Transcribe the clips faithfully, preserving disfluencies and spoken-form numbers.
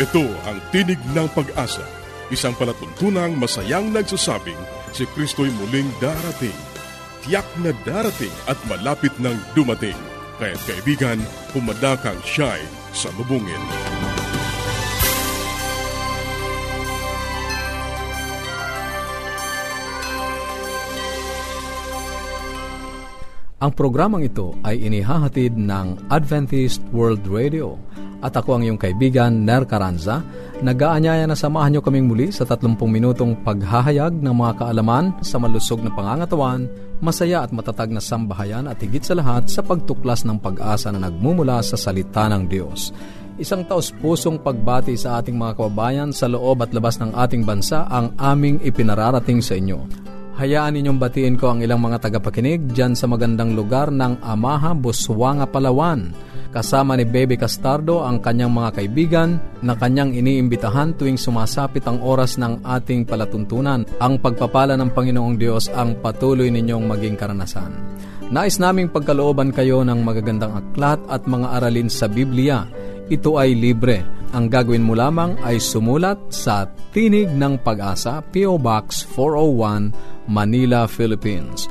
Ito ang Tinig ng Pag-asa, isang palatuntunang masayang nagsasabing si Kristo'y muling darating. Tiyak na darating at malapit nang dumating. Kaya't kaibigan, pumadakang siya'y salubungin. Ang programang ito ay inihahatid ng Adventist World Radio. At ako ang iyong kaibigan, Ner Caranza. Nag-aanyaya na samahan niyo kaming muli sa tatlumpung minutong paghahayag ng mga kaalaman sa malusog na pangangatawan, masaya at matatag na sambahayan at higit sa lahat sa pagtuklas ng pag-asa na nagmumula sa salita ng Diyos. Isang taus-pusong pagbati sa ating mga kababayan sa loob at labas ng ating bansa ang aming ipinararating sa inyo. Hayaan ninyong batiin ko ang ilang mga tagapakinig dyan sa magandang lugar ng Amaha, Busuanga, Palawan. Kasama ni Baby Castardo ang kanyang mga kaibigan na kanyang iniimbitahan tuwing sumasapit ang oras ng ating palatuntunan. Ang pagpapala ng Panginoong Diyos ang patuloy ninyong maging karanasan. Nais naming pagkalooban kayo ng magagandang aklat at mga aralin sa Biblia. Ito ay libre. Ang gagawin mo lamang ay sumulat sa Tinig ng Pag-asa, P O Box four oh one, Manila, Philippines.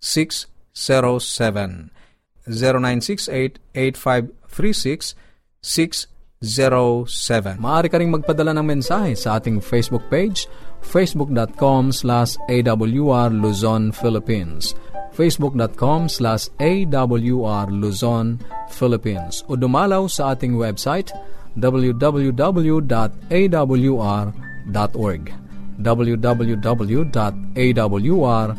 six zero seven. zero nine six eight eight five three six six zero seven. Maaari ka rin magpadala ng mensahe sa ating Facebook page, facebook.com slash AWR Luzon, Philippines. facebook.com slash AWR Luzon, Philippines. O dumalaw sa ating website, w w w dot a w r dot org. w w w dot a w r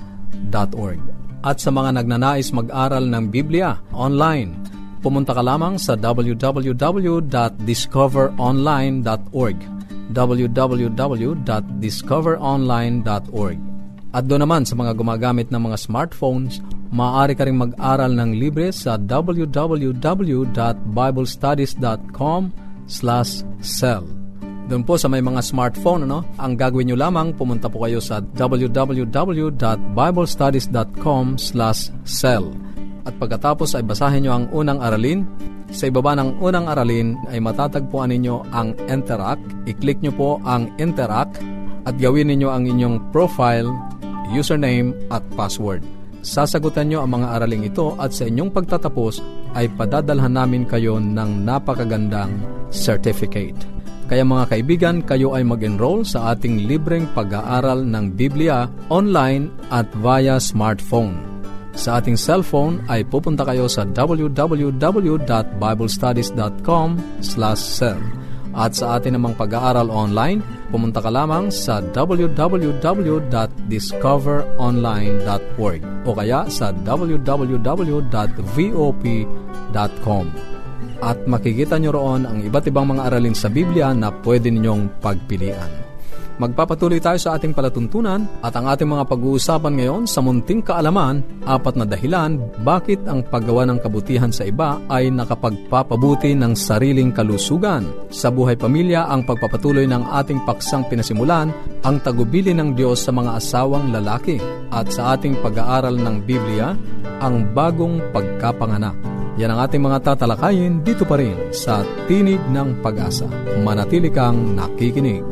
dot org. At sa mga nagnanais mag-aral ng Biblia online, pumunta ka lamang sa w w w dot discover online dot org. w w w dot discover online dot org. At doon naman sa mga gumagamit ng mga smartphones, maaari ka ring mag-aral ng libre sa w w w dot bible studies dot com slash cell. Doon po sa may mga smartphone, ano, ang gagawin nyo lamang, pumunta po kayo sa w w w dot bible studies dot com slash cell. At pagkatapos ay basahin nyo ang unang aralin. Sa ibaba ng unang aralin ay matatagpuan ninyo ang Interact. I-click nyo po ang Interact at gawin ninyo ang inyong profile, username at password. Sasagutan nyo ang mga araling ito at sa inyong pagtatapos ay padadalhan namin kayo ng napakagandang certificate. Kaya mga kaibigan, kayo ay mag-enroll sa ating libreng pag-aaral ng Biblia online at via smartphone. Sa ating cellphone ay pupunta kayo sa w w w dot bible studies dot com slash cell. At sa ating namang pag-aaral online, pumunta ka lamang sa w w w dot discover online dot org o kaya sa w w w dot v o p dot com. At makikita nyo roon ang iba't ibang mga aralin sa Biblia na pwede ninyong pagpilian. Magpapatuloy tayo sa ating palatuntunan at ang ating mga pag-uusapan ngayon sa munting kaalaman, apat na dahilan bakit ang paggawa ng kabutihan sa iba ay nakapagpapabuti ng sariling kalusugan. Sa buhay pamilya, ang pagpapatuloy ng ating paksang pinasimulan, ang tagubili ng Diyos sa mga asawang lalaki, at sa ating pag-aaral ng Biblia, ang bagong pagkapanganak. Yan ang ating mga tatalakayin dito pa rin sa Tinig ng Pag-asa. Manatili kang nakikinig.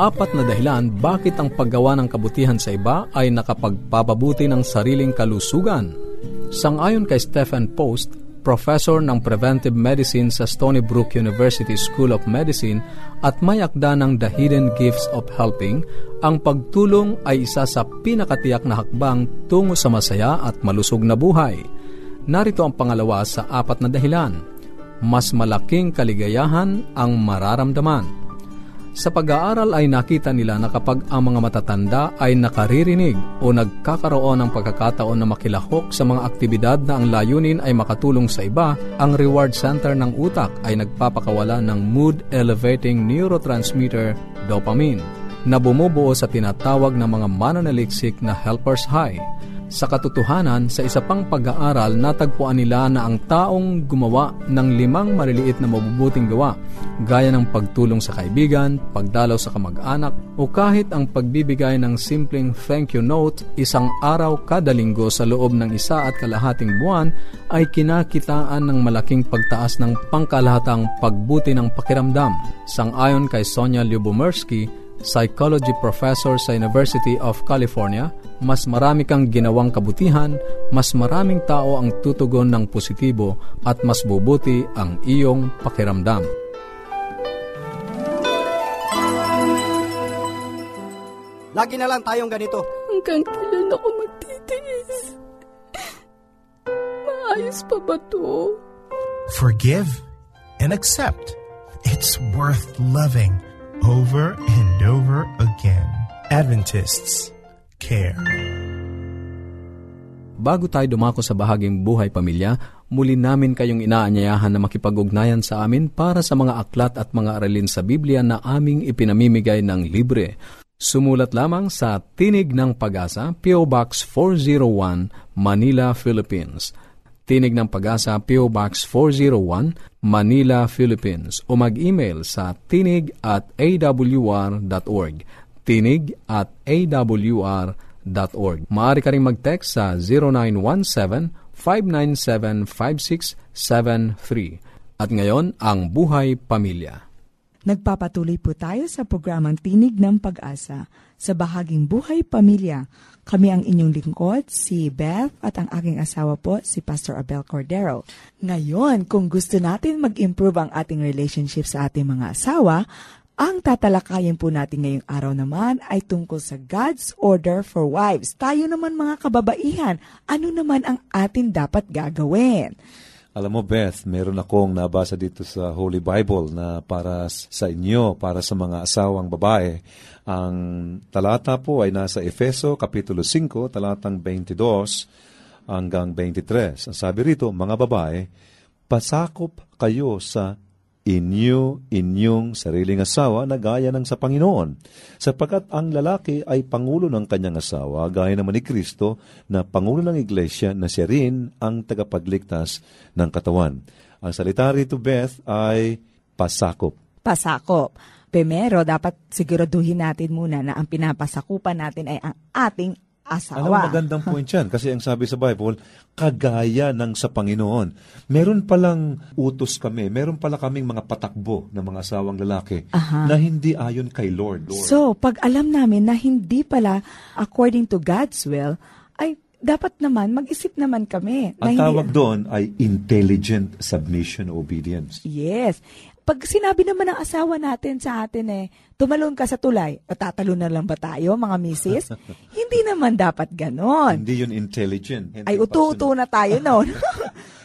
Apat na dahilan bakit ang paggawa ng kabutihan sa iba ay nakapagpapabuti ng sariling kalusugan. Sangayon kay Stephen Post, professor ng Preventive Medicine sa Stony Brook University School of Medicine at may akda ng The Hidden Gifts of Helping, ang pagtulong ay isa sa pinakatiyak na hakbang tungo sa masaya at malusog na buhay. Narito ang pangalawa sa apat na dahilan. Mas malaking kaligayahan ang mararamdaman. Sa pag-aaral ay nakita nila na kapag ang mga matatanda ay nakaririnig o nagkakaroon ng pagkakataon na makilahok sa mga aktibidad na ang layunin ay makatulong sa iba, ang reward center ng utak ay nagpapakawala ng mood-elevating neurotransmitter dopamine na bumubuo sa tinatawag na mga mananaliksik na helper's high. Sa katotohanan, sa isa pang pag-aaral, natagpuan nila na ang taong gumawa ng limang maliliit na mabubuting gawa, gaya ng pagtulong sa kaibigan, pagdalaw sa kamag-anak, o kahit ang pagbibigay ng simpleng thank you note isang araw kada linggo sa loob ng isa at kalahating buwan, ay kinakitaan ng malaking pagtaas ng pangkalahatang pagbuti ng pakiramdam. Sang-ayon kay Sonya Lyubomirsky, psychology professor sa University of California, mas marami kang ginawang kabutihan, mas maraming tao ang tutugon ng positibo at mas bubuti ang iyong pakiramdam. Lagi na lang tayong ganito. Hanggang kailan ako magtitiis? Maayos pa ba to? Forgive and accept. It's worth loving over and over again. Adventists care. Bago tayo dumako sa bahaging buhay pamilya, muli namin kayong inaanyayahan na makipag-ugnayan sa amin para sa mga aklat at mga aralin sa Biblia na aming ipinamimigay ng libre. Sumulat lamang sa Tinig ng Pag-asa, P O Box four oh one, Manila, Philippines. Tinig ng Pag-asa, P O Box four oh one, Manila, Philippines. O mag-email sa tinig at awr.org. Tinig at awr.org. Maaari ka rin mag-text sa zero nine one seven, five nine seven, five six seven three. At ngayon, ang Buhay Pamilya. Nagpapatuloy po tayo sa programang Tinig ng Pag-asa. Sa bahaging Buhay Pamilya, kami ang inyong lingkod, si Beth, at ang aking asawa po, si Pastor Abel Cordero. Ngayon, kung gusto natin mag-improve ang ating relationship sa ating mga asawa, ang tatalakayin po natin ngayong araw naman ay tungkol sa God's Order for Wives. Tayo naman mga kababaihan, ano naman ang atin dapat gagawin? Alam mo Beth, meron akong nabasa dito sa Holy Bible na para sa inyo, para sa mga asawang babae. Ang talata po ay nasa Efeso, Kapitulo five, talatang twenty-two hanggang twenty-three. Ang sabi rito, mga babae, pasakop kayo sa inyo-inyong sariling asawa na gaya ng sa Panginoon, sapagkat ang lalaki ay pangulo ng kanyang asawa, gaya naman ni Kristo na pangulo ng Iglesia na siya rin ang tagapagligtas ng katawan. Ang salita rito, Beth, ay pasakop. Pasakop. Primero, dapat siguraduhin natin muna na ang pinapasakupan natin ay ang ating asawa. Alam mo, magandang point yan. Kasi ang sabi sa Bible, kagaya ng sa Panginoon. Meron palang utos kami, meron pala kaming mga patakbo ng mga asawang lalaki Aha. na hindi ayon kay Lord, Lord. So, pag alam namin na hindi pala according to God's will, ay dapat naman, mag-isip naman kami. Ang tawag doon ay intelligent submission obedience. Yes. Pag sinabi naman ng asawa natin sa atin eh, tumalon ka sa tulay, o tatalon na lang ba tayo, mga misis? Hindi naman dapat ganon. Hindi yun intelligent. Hindi. Ay, utu-utu na tayo noon.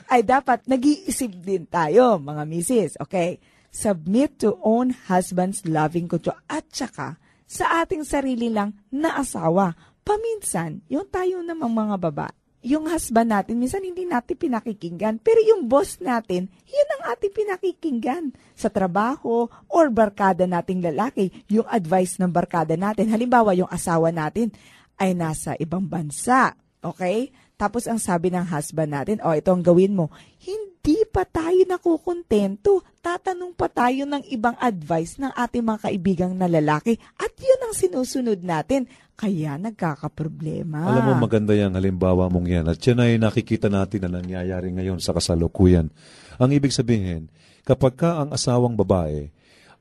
Ay, dapat nag-iisip din tayo, mga misis. Okay? Submit to own husband's loving control. At saka, sa ating sarili lang na asawa. Paminsan, yung tayo namang mga baba, yung husband natin, minsan hindi natin pinakikinggan. Pero yung boss natin, yun ang ating pinakikinggan. Sa trabaho or barkada nating lalaki, yung advice ng barkada natin. Halimbawa, yung asawa natin ay nasa ibang bansa. Okay? Tapos ang sabi ng husband natin, o oh, ito ang gawin mo. Hindi pa tayo nakukontento. Tatanong pa tayo ng ibang advice ng ating mga kaibigang na lalaki. At yun ang sinusunod natin. Kaya nagkakaproblema. Alam mo, maganda yung halimbawa mong yan. At yan ay nakikita natin na nangyayari ngayon sa kasalukuyan. Ang ibig sabihin, kapag ka ang asawang babae,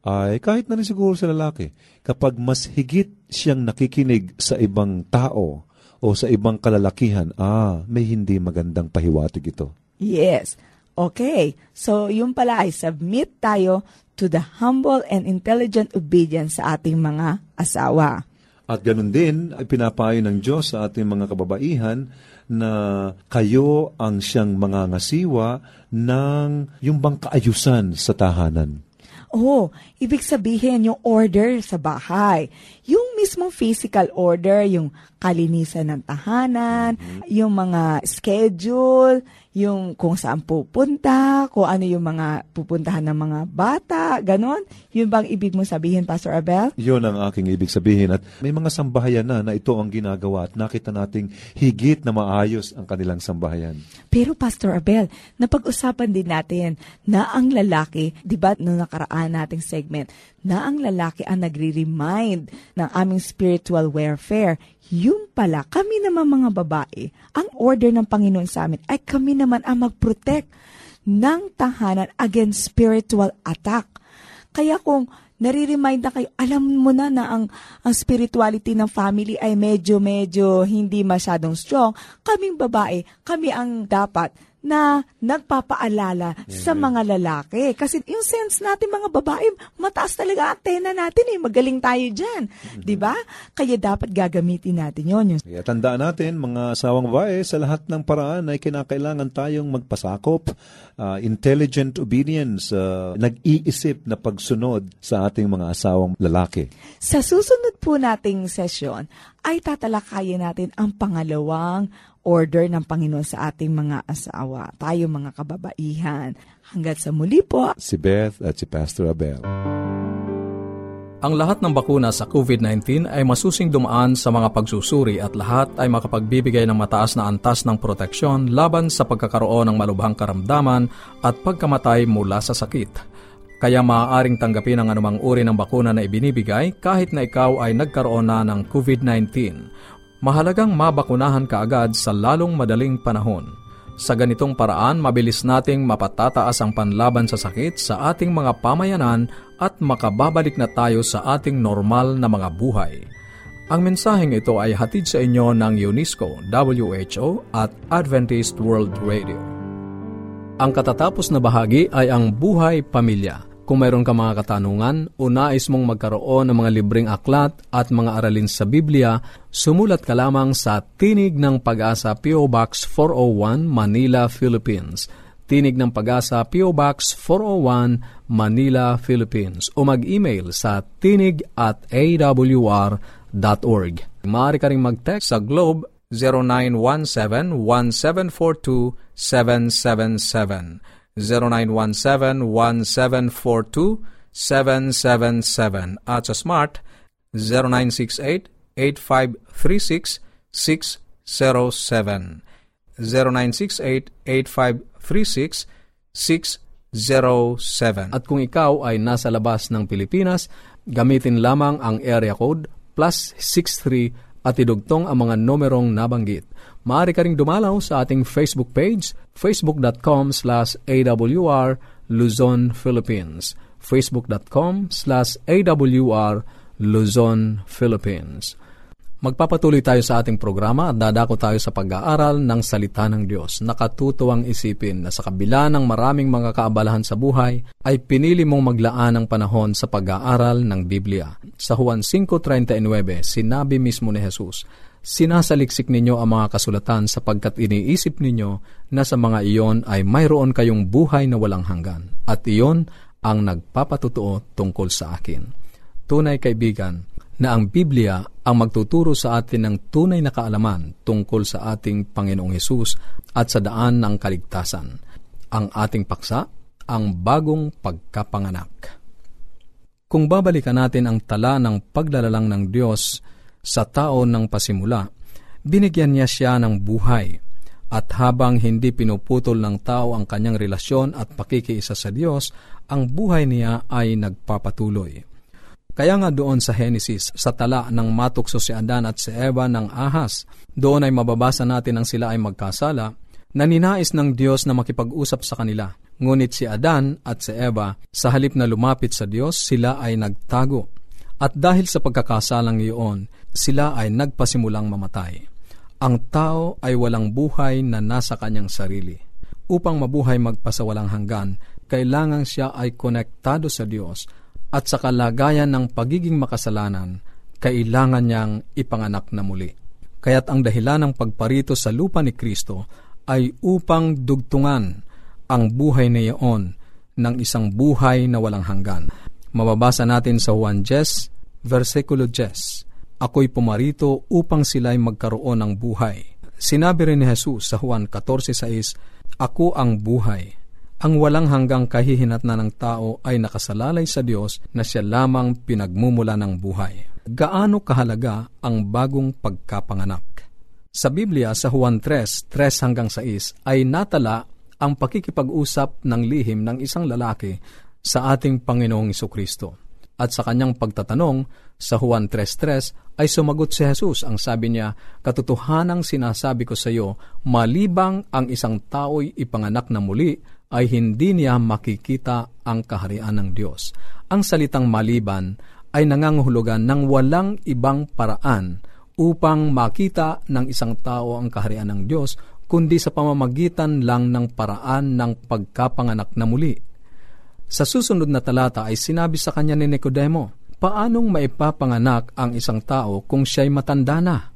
ay kahit na rin siguro sa lalaki, kapag mas higit siyang nakikinig sa ibang tao o sa ibang kalalakihan, ah, may hindi magandang pahiwatig ito. Yes. Okay. So, yun pala ay submit tayo to the humble and intelligent obedience sa ating mga asawa. At ganun din, pinapayo ng Diyos sa ating mga kababaihan na kayo ang siyang mangangasiwa ng yung bang kaayusan sa tahanan. Oo, ibig sabihin yung order sa bahay. Yung mismong physical order, yung kalinisan ng tahanan, mm-hmm. yung mga schedule, yung kung saan pupunta, kung ano yung mga pupuntahan ng mga bata, ganon. Yun bang ibig mong sabihin, Pastor Abel? Yun ang aking ibig sabihin. At may mga sambahayan na na ito ang ginagawa at nakita nating higit na maayos ang kanilang sambahayan. Pero Pastor Abel, napag-usapan din natin na ang lalaki, di ba nung nakaraan nating segment, na ang lalaki ang nagre-remind ng aming spiritual warfare. Yung pala, kami naman mga babae, ang order ng Panginoon sa amin ay kami naman ang mag-protect ng tahanan against spiritual attack. Kaya kung nare-remind na kayo, alam mo na na ang, ang spirituality ng family ay medyo-medyo hindi masyadong strong, kaming babae, kami ang dapat na nagpapaalala mm-hmm. sa mga lalaki. Kasi yung sense natin mga babae, mataas talaga antena natin eh. Magaling tayo dyan. Mm-hmm. Diba? Kaya dapat gagamitin natin yun. Kaya tandaan natin, mga asawang babae, sa lahat ng paraan ay kinakailangan tayong magpasakop. Uh, intelligent obedience, uh, nag-iisip na pagsunod sa ating mga asawang lalaki. Sa susunod po nating session, ay tatalakayin natin ang pangalawang order ng Panginoon sa ating mga asawa, tayo mga kababaihan. Hanggat sa muli po, si Beth at si Pastor Abel. Ang lahat ng bakuna sa COVID nineteen ay masusing dumaan sa mga pagsusuri at lahat ay makapagbibigay ng mataas na antas ng proteksyon laban sa pagkakaroon ng malubhang karamdaman at pagkamatay mula sa sakit. Kaya maaaring tanggapin ang anumang uri ng bakuna na ibinibigay kahit na ikaw ay nagkaroon na ng COVID nineteen. Mahalagang mabakunahan ka agad sa lalong madaling panahon. Sa ganitong paraan, mabilis nating mapatataas ang panlaban sa sakit sa ating mga pamayanan at makababalik na tayo sa ating normal na mga buhay. Ang mensaheng ito ay hatid sa inyo ng UNESCO, W H O at Adventist World Radio. Ang katatapos na bahagi ay ang buhay pamilya. Kung mayroon ka mga katanungan o nais mong magkaroon ng mga libreng aklat at mga aralin sa Biblia, sumulat ka lamang sa Tinig ng Pag-asa P O. Box four oh one, Manila, Philippines. Tinig ng Pag-asa P O. Box four oh one, Manila, Philippines. O mag-email sa tinig at a w r dot org. Maaari ka rin mag-text sa Globe zero nine one seven one seven four two seven seven seven. zero nine one seven one seven four two seven seven seven at sa Smart zero nine six eight eight five three six six zero seven zero nine six eight eight five three six six zero seven. At kung ikaw ay nasa labas ng Pilipinas, gamitin lamang ang area code plus six three at idugtong ang mga numerong nabanggit. Maaari ka ring dumalaw sa ating Facebook page, facebook.com slash awr Luzon, Philippines. facebook.com slash awr Luzon, Philippines. Magpapatuloy tayo sa ating programa at dadako tayo sa pag-aaral ng Salita ng Diyos. Nakatutuwang isipin na sa kabila ng maraming mga kaabalahan sa buhay, ay pinili mong maglaan ng panahon sa pag-aaral ng Biblia. Sa Juan five thirty-nine, sinabi mismo ni Jesus, "Sinasaliksik ninyo ang mga kasulatan sapagkat iniisip ninyo na sa mga iyon ay mayroon kayong buhay na walang hanggan. At iyon ang nagpapatutuo tungkol sa akin." Tunay kaibigan, na ang Biblia ang magtuturo sa atin ng tunay na kaalaman tungkol sa ating Panginoong Hesus at sa daan ng kaligtasan. Ang ating paksa, ang bagong pagkapanganak. Kung babalikan natin ang tala ng paglalalang ng Diyos sa tao ng pasimula, binigyan niya siya ng buhay. At habang hindi pinuputol ng tao ang kanyang relasyon at pakikiisa sa Diyos, ang buhay niya ay nagpapatuloy. Kaya nga doon sa Genesis, sa tala ng matukso si Adan at si Eva ng ahas, doon ay mababasa natin ang sila ay magkasala, naninais ng Diyos na makipag-usap sa kanila. Ngunit si Adan at si Eva, sa halip na lumapit sa Diyos, sila ay nagtago. At dahil sa pagkakasalang iyon, sila ay nagpasimulang mamatay. Ang tao ay walang buhay na nasa kanyang sarili. Upang mabuhay magpasawalang hanggan, kailangang siya ay konektado sa Diyos at sa kalagayan ng pagiging makasalanan, kailangan niyang ipanganak na muli. Kaya't ang dahilan ng pagparito sa lupa ni Kristo ay upang dugtungan ang buhay na iyon ng isang buhay na walang hanggan. Mababasa natin sa Juan ten, versikulo ten, ako'y pumarito upang sila'y magkaroon ng buhay. Sinabi rin ni Jesus sa Juan fourteen six, ako ang buhay. Ang walang hanggang kahihinatnan ng tao ay nakasalalay sa Diyos na siya lamang pinagmumula ng buhay. Gaano kahalaga ang bagong pagkapanganak? Sa Biblia sa Juan three, three hanggang sais ay natala ang pakikipag-usap ng lihim ng isang lalaki sa ating Panginoong Jesucristo. At sa kanyang pagtatanong sa Juan three, three ay sumagot si Jesus. Ang sabi niya, katotohanang sinasabi ko sa iyo, malibang ang isang tao'y ipanganak na muli ay hindi niya makikita ang kaharian ng Diyos. Ang salitang maliban ay nangangahulugan ng walang ibang paraan upang makita ng isang tao ang kaharian ng Diyos, kundi sa pamamagitan lang ng paraan ng pagkapanganak na muli. Sa susunod na talata ay sinabi sa kanya ni Nicodemo, paanong maipapanganak ang isang tao kung siya'y matanda na?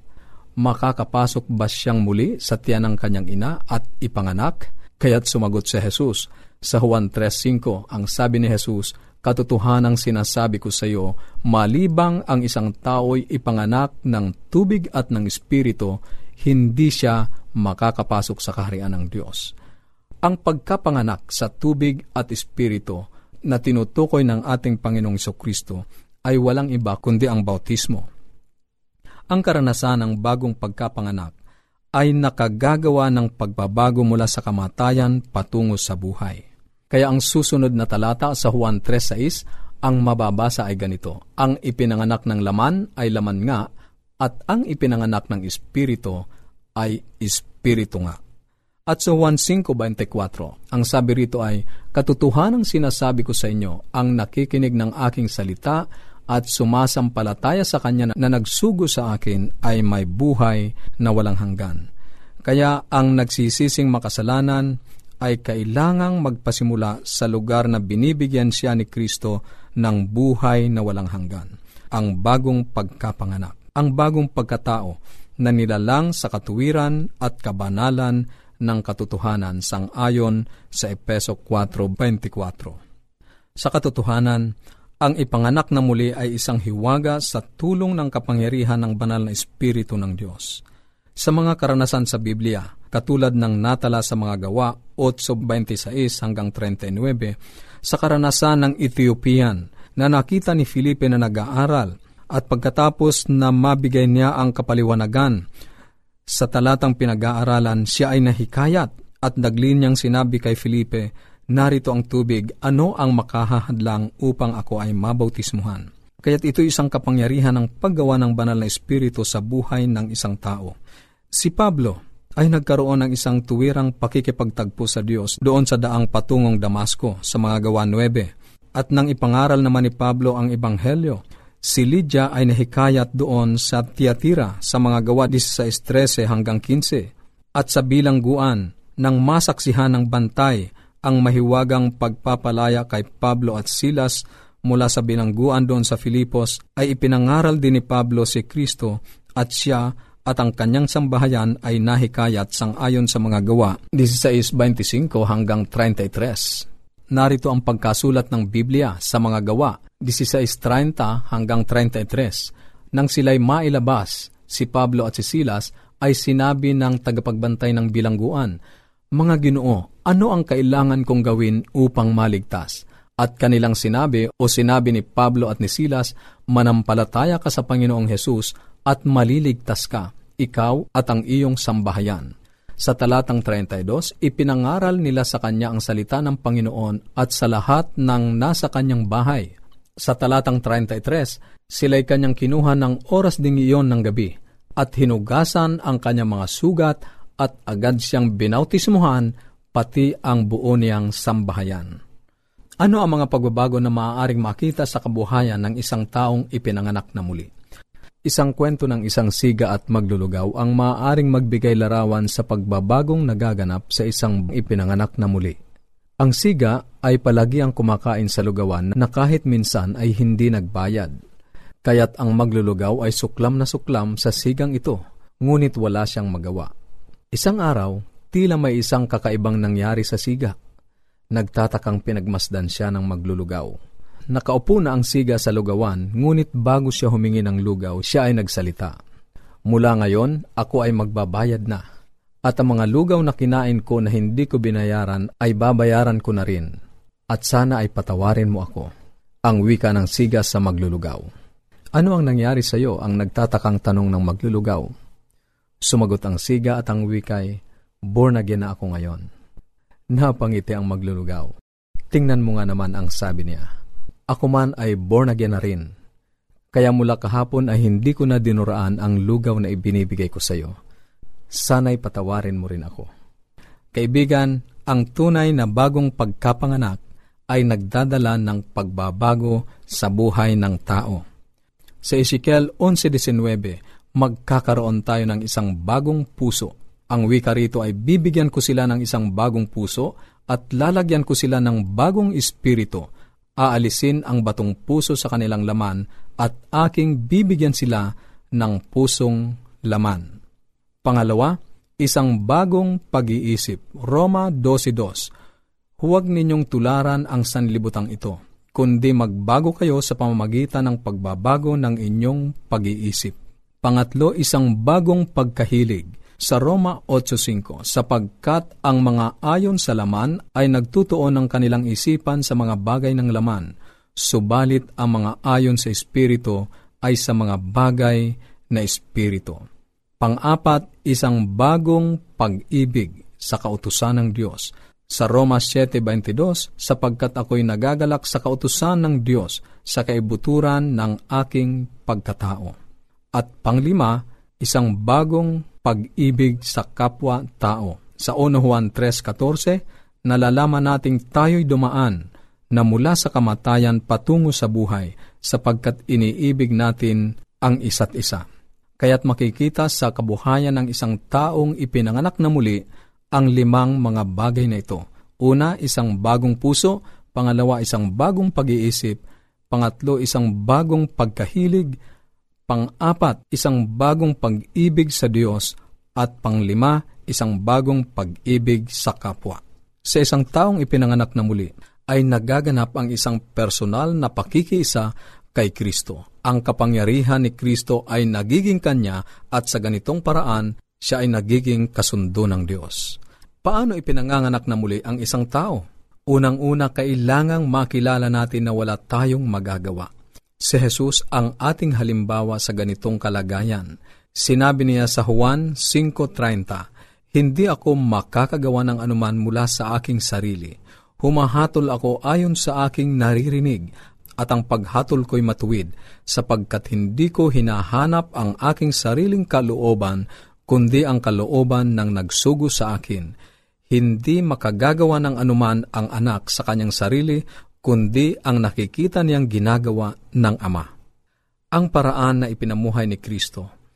Makakapasok ba siyang muli sa tiyan ng kanyang ina at ipanganak? Kaya't sumagot si Jesus sa Juan three, five, ang sabi ni Jesus, katotohanang sinasabi ko sa iyo, malibang ang isang tao'y ipanganak ng tubig at ng espiritu, hindi siya makakapasok sa kaharian ng Diyos. Ang pagkapanganak sa tubig at espiritu na tinutukoy ng ating Panginoong Jesucristo ay walang iba kundi ang bautismo. Ang karanasan ng bagong pagkapanganak ay nakagagawa ng pagbabago mula sa kamatayan patungo sa buhay. Kaya ang susunod na talata sa Juan three, sais, ang mababasa ay ganito, ang ipinanganak ng laman ay laman nga, at ang ipinanganak ng espiritu ay espiritu nga. At sa Juan five, twenty-four, ang sabi rito ay, katotohanang sinasabi ko sa inyo, ang nakikinig ng aking salita at sumasampalataya sa kanya na nagsugo sa akin ay may buhay na walang hanggan. Kaya ang nagsisising makasalanan ay kailangang magpasimula sa lugar na binibigyan siya ni Kristo ng buhay na walang hanggan, ang bagong pagkapanganak, ang bagong pagkatao na nilalang sa katuwiran at kabanalan ng katotohanan sangayon sa Efeso four, twenty-four. Sa katotohanan, ang ipanganak na muli ay isang hiwaga sa tulong ng kapangyarihan ng banal na Espiritu ng Diyos. Sa mga karanasan sa Biblia, katulad ng natala sa mga Gawa eight, twenty-sais hanggang thirty-nine, sa karanasan ng Ethiopian na nakita ni Felipe na nag-aaral at pagkatapos na mabigay niya ang kapaliwanagan sa talatang pinag-aaralan, siya ay nahikayat at naglinyang sinabi kay Felipe, narito ang tubig, ano ang makahahadlang upang ako ay mabautismuhan? Kaya't ito isang kapangyarihan ng paggawa ng banal na espiritu sa buhay ng isang tao. Si Pablo ay nagkaroon ng isang tuwirang pakikipagtagpo sa Diyos doon sa daang patungong Damasco sa mga Gawa nine. At nang ipangaral naman ni Pablo ang Ebanghelyo, si Lydia ay nahikayat doon sa Tiatira sa mga Gawa sixteen, thirteen hanggang quinze. At sa bilangguan, nang masaksihan ng bantay ang mahiwagang pagpapalaya kay Pablo at Silas mula sa bilangguan doon sa Filipos, ay ipinangaral din ni Pablo si Kristo at siya at ang kanyang sambahayan ay nahikayat sangayon sa mga Gawa sixteen, twenty-five hanggang thirty-three. Narito ang pagkasulat ng Biblia sa mga Gawa sixteen, thirty hanggang thirty-three. Nang sila'y mailabas, si Pablo at si Silas ay sinabi ng tagapagbantay ng bilangguan, mga Ginoo, ano ang kailangan kong gawin upang maligtas? At kanilang sinabi o sinabi ni Pablo at ni Silas, manampalataya ka sa Panginoong Hesus at maliligtas ka, ikaw at ang iyong sambahayan. Sa talatang thirty-two, ipinangaral nila sa kanya ang salita ng Panginoon at sa lahat ng nasa kanyang bahay. Sa talatang thirty-three, sila'y kanyang kinuha ng oras ding iyon ng gabi at hinugasan ang kanyang mga sugat at agad siyang binautismuhan pati ang buo niyang sambahayan. Ano ang mga pagbabago na maaaring makita sa kabuhayan ng isang taong ipinanganak na muli? Isang kwento ng isang siga at maglulugaw ang maaaring magbigay larawan sa pagbabagong nagaganap sa isang ipinanganak na muli. Ang siga ay palagi ang kumakain sa lugawan na kahit minsan ay hindi nagbayad. Kaya't ang maglulugaw ay suklam na suklam sa sigang ito, ngunit wala siyang magawa. Isang araw, tila may isang kakaibang nangyari sa siga. Nagtatakang pinagmasdan siya ng maglulugaw. nakaupo na ang siga sa lugawan, ngunit bago siya humingi ng lugaw, siya ay nagsalita. Mula ngayon, ako ay magbabayad na, at ang mga lugaw na kinain ko na hindi ko binayaran ay babayaran ko na rin, at sana ay patawarin mo ako. Ang wika ng siga sa maglulugaw. Ano ang nangyari sa iyo? Ang nagtatakang tanong ng maglulugaw. Sumagot ang siga at ang wika'y, born again na ako ngayon. Napangiti ang maglulugaw. Tingnan mo nga naman ang sabi niya. Ako man ay born again na rin. Kaya mula kahapon ay hindi ko na dinuraan ang lugaw na ibinibigay ko sa iyo. Sana'y patawarin mo rin ako. Kaibigan, ang tunay na bagong pagkapanganak ay nagdadala ng pagbabago sa buhay ng tao. Sa Ezekiel eleven nineteen, magkakaroon tayo ng isang bagong puso. Ang wika rito ay bibigyan ko sila ng isang bagong puso at lalagyan ko sila ng bagong espiritu. Aalisin ang batong puso sa kanilang laman at aking bibigyan sila ng pusong laman. Pangalawa, isang bagong pag-iisip. Roma twelve two. Huwag ninyong tularan ang sanlibutang ito, kundi magbago kayo sa pamamagitan ng pagbabago ng inyong pag-iisip. Pangatlo, isang bagong pagkahilig. Sa Roma eight five, sapagkat ang mga ayon sa laman ay nagtutuo ng kanilang isipan sa mga bagay ng laman, subalit ang mga ayon sa Espiritu ay sa mga bagay na Espiritu. Pang-apat, isang bagong pag-ibig sa kautusan ng Diyos. Sa Roma seven twenty-two, sapagkat ako'y nagagalak sa kautusan ng Diyos sa kaibuturan ng aking pagkatao. At panglima, isang bagong pag-ibig sa kapwa-tao. Sa First Juan three fourteen, nalalaman nating tayo'y dumaan na mula sa kamatayan patungo sa buhay sapagkat iniibig natin ang isa't isa. Kaya't makikita sa kabuhayan ng isang taong ipinanganak na muli ang limang mga bagay na ito. Una, isang bagong puso. Pangalawa, isang bagong pag-iisip. Pangatlo, isang bagong pagkahilig. Pang-apat, isang bagong pag-ibig sa Diyos. At panglima, isang bagong pag-ibig sa kapwa. Sa isang taong ipinanganak na muli, ay nagaganap ang isang personal na pakikiisa kay Kristo. Ang kapangyarihan ni Kristo ay nagiging kanya at sa ganitong paraan, siya ay nagiging kasundo ng Diyos. Paano ipinanganak na muli ang isang tao? Unang-una, kailangang makilala natin na wala tayong magagawa. Si Jesus ang ating halimbawa sa ganitong kalagayan. Sinabi niya sa Juan five thirty, hindi ako makakagawa ng anuman mula sa aking sarili. Humahatol ako ayon sa aking naririnig, at ang paghatol ko'y matuwid, sapagkat hindi ko hinahanap ang aking sariling kalooban, kundi ang kalooban ng nagsugo sa akin. Hindi makagagawa ng anuman ang anak sa kanyang sarili, kundi ang nakikita niyang ginagawa ng Ama. Ang paraan na ipinamuhay ni Kristo,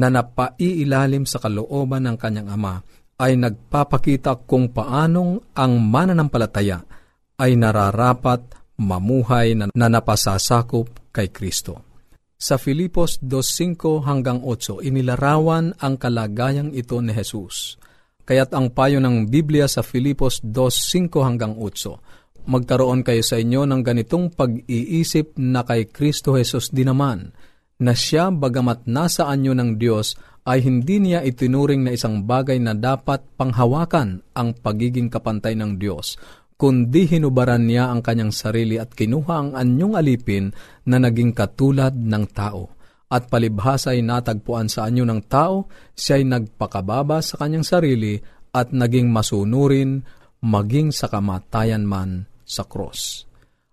na napaiilalim sa kalooban ng kanyang Ama, ay nagpapakita kung paanong ang mananampalataya ay nararapat mamuhay na napasasakop kay Kristo. Sa Filipos two five to eight, inilarawan ang kalagayang ito ni Jesus. Kaya't ang payo ng Biblia sa Filipos two five to eight, magkaroon kayo sa inyo ng ganitong pag-iisip na kay Kristo Jesus din naman, na siya bagamat nasa anyo ng Diyos ay hindi niya itinuring na isang bagay na dapat panghawakan ang pagiging kapantay ng Diyos, kundi hinubaran niya ang kanyang sarili at kinuha ang anyong alipin na naging katulad ng tao. At palibhasa ay natagpuan sa anyo ng tao, siya ay nagpakababa sa kanyang sarili at naging masunurin maging sa kamatayan man sa krus.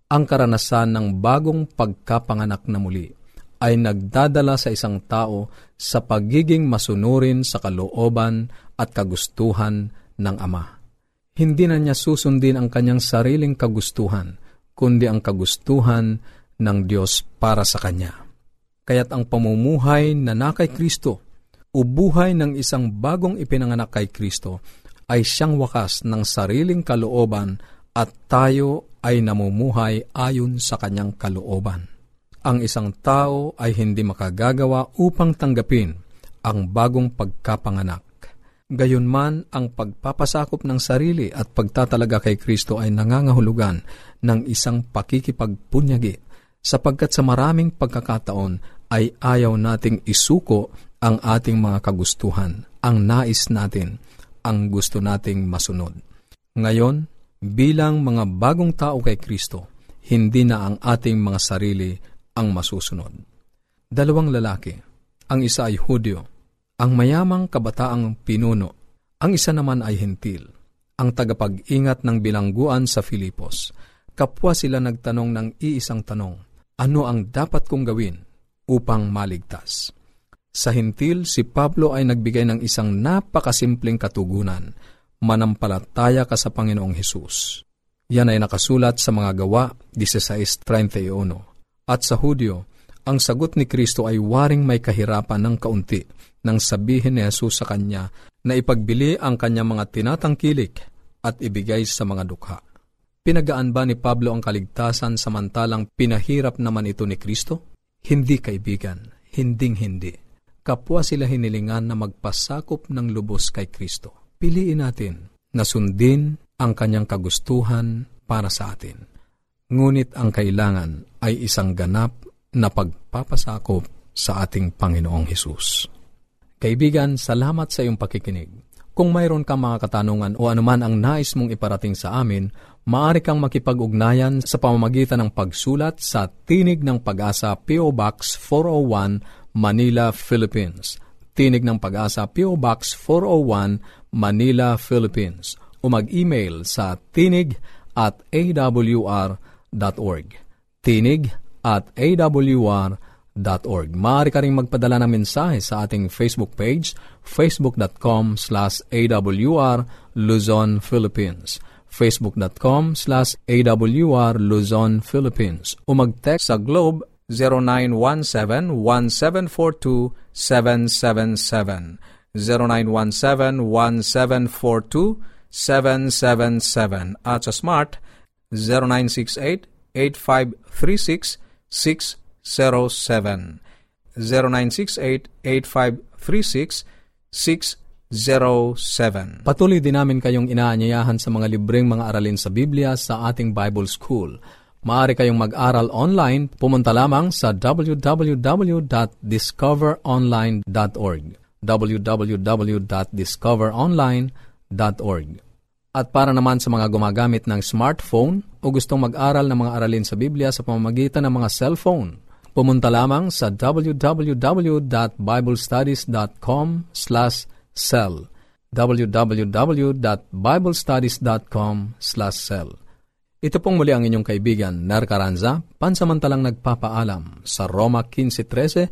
Ang karanasan ng bagong pagkapanganak na muli ay nagdadala sa isang tao sa pagiging masunurin sa kalooban at kagustuhan ng Ama. Hindi na niya susundin ang kanyang sariling kagustuhan, kundi ang kagustuhan ng Diyos para sa kanya. Kaya't ang pamumuhay na na kay Kristo, o buhay ng isang bagong ipinanganak kay Kristo, ay siyang wakas ng sariling kalooban at tayo ay namumuhay ayon sa kanyang kalooban. Ang isang tao ay hindi makagagawa upang tanggapin ang bagong pagkapanganak. Gayunman, ang pagpapasakop ng sarili at pagtatalaga kay Kristo ay nangangahulugan ng isang pakikipagpunyagi, sapagkat sa maraming pagkakataon ay ayaw nating isuko ang ating mga kagustuhan, ang nais natin, ang gusto nating masunod. Ngayon, bilang mga bagong tao kay Kristo, hindi na ang ating mga sarili ang masusunod. Dalawang lalaki, ang isa ay Hudyo, ang mayamang kabataang pinuno, ang isa naman ay Hentil, ang tagapag-ingat ng bilangguan sa Filipos. Kapwa sila nagtanong ng iisang tanong, ano ang dapat kong gawin upang maligtas? Sa Hentil, si Pablo ay nagbigay ng isang napakasimpleng katugunan, manampalataya ka sa Panginoong Hesus. Yan ay nakasulat sa mga Gawa sixteen thirty-one. At sa Hudyo, ang sagot ni Kristo ay waring may kahirapan ng kaunti, nang sabihin ni Jesus sa kanya na ipagbili ang kanyang mga tinatangkilik at ibigay sa mga dukha. Pinagaan ba ni Pablo ang kaligtasan samantalang pinahirap naman ito ni Kristo? Hindi, kaibigan, hinding-hindi. Kapwa sila hinilingan na magpasakop ng lubos kay Kristo. Piliin natin na sundin ang kanyang kagustuhan para sa atin. Ngunit ang kailangan ay isang ganap na pagpapasakop sa ating Panginoong Hesus. Kaibigan, salamat sa iyong pakikinig. Kung mayroon kang mga katanungan o anuman ang nais mong iparating sa amin, maaari kang makipag-ugnayan sa pamamagitan ng pagsulat sa Tinig ng Pag-asa, P O. Box four oh one, Manila, Philippines. Tinig ng Pag-asa, P O. Box four oh one, Manila, Philippines. O mag-email sa tinig at a w r dot org. tinig at a w r dot org. .org. Maaari ka rin magpadala ng mensahe sa ating Facebook page, facebook.com slash awr Luzon, Philippines. facebook.com slash awr Luzon, Philippines. O mag-text sa Globe zero nine one seven one seven four two seven seven seven. zero nine one seven one seven four two seven seven seven. At sa Smart zero nine six eight eight five three six six Zero seven zero nine six eight eight five three six six zero seven. Patuloy din namin kayong inaanyayahan sa mga libreng mga aralin sa Biblia sa ating Bible School. Maaari kayong mag-aral online. Pumunta lamang sa w w w dot discover online dot org. w w w dot discover online dot org. At para naman sa mga gumagamit ng smartphone o gustong mag-aral ng mga aralin sa Biblia sa pamamagitan ng mga cellphone, pumunta lamang sa w w w dot bible studies dot com slash cell. w w w dot bible studies dot com slash cell. Ito pong muli ang inyong kaibigan, Ner Caranza, pansamantalang nagpapaalam sa Roma fifteen thirteen,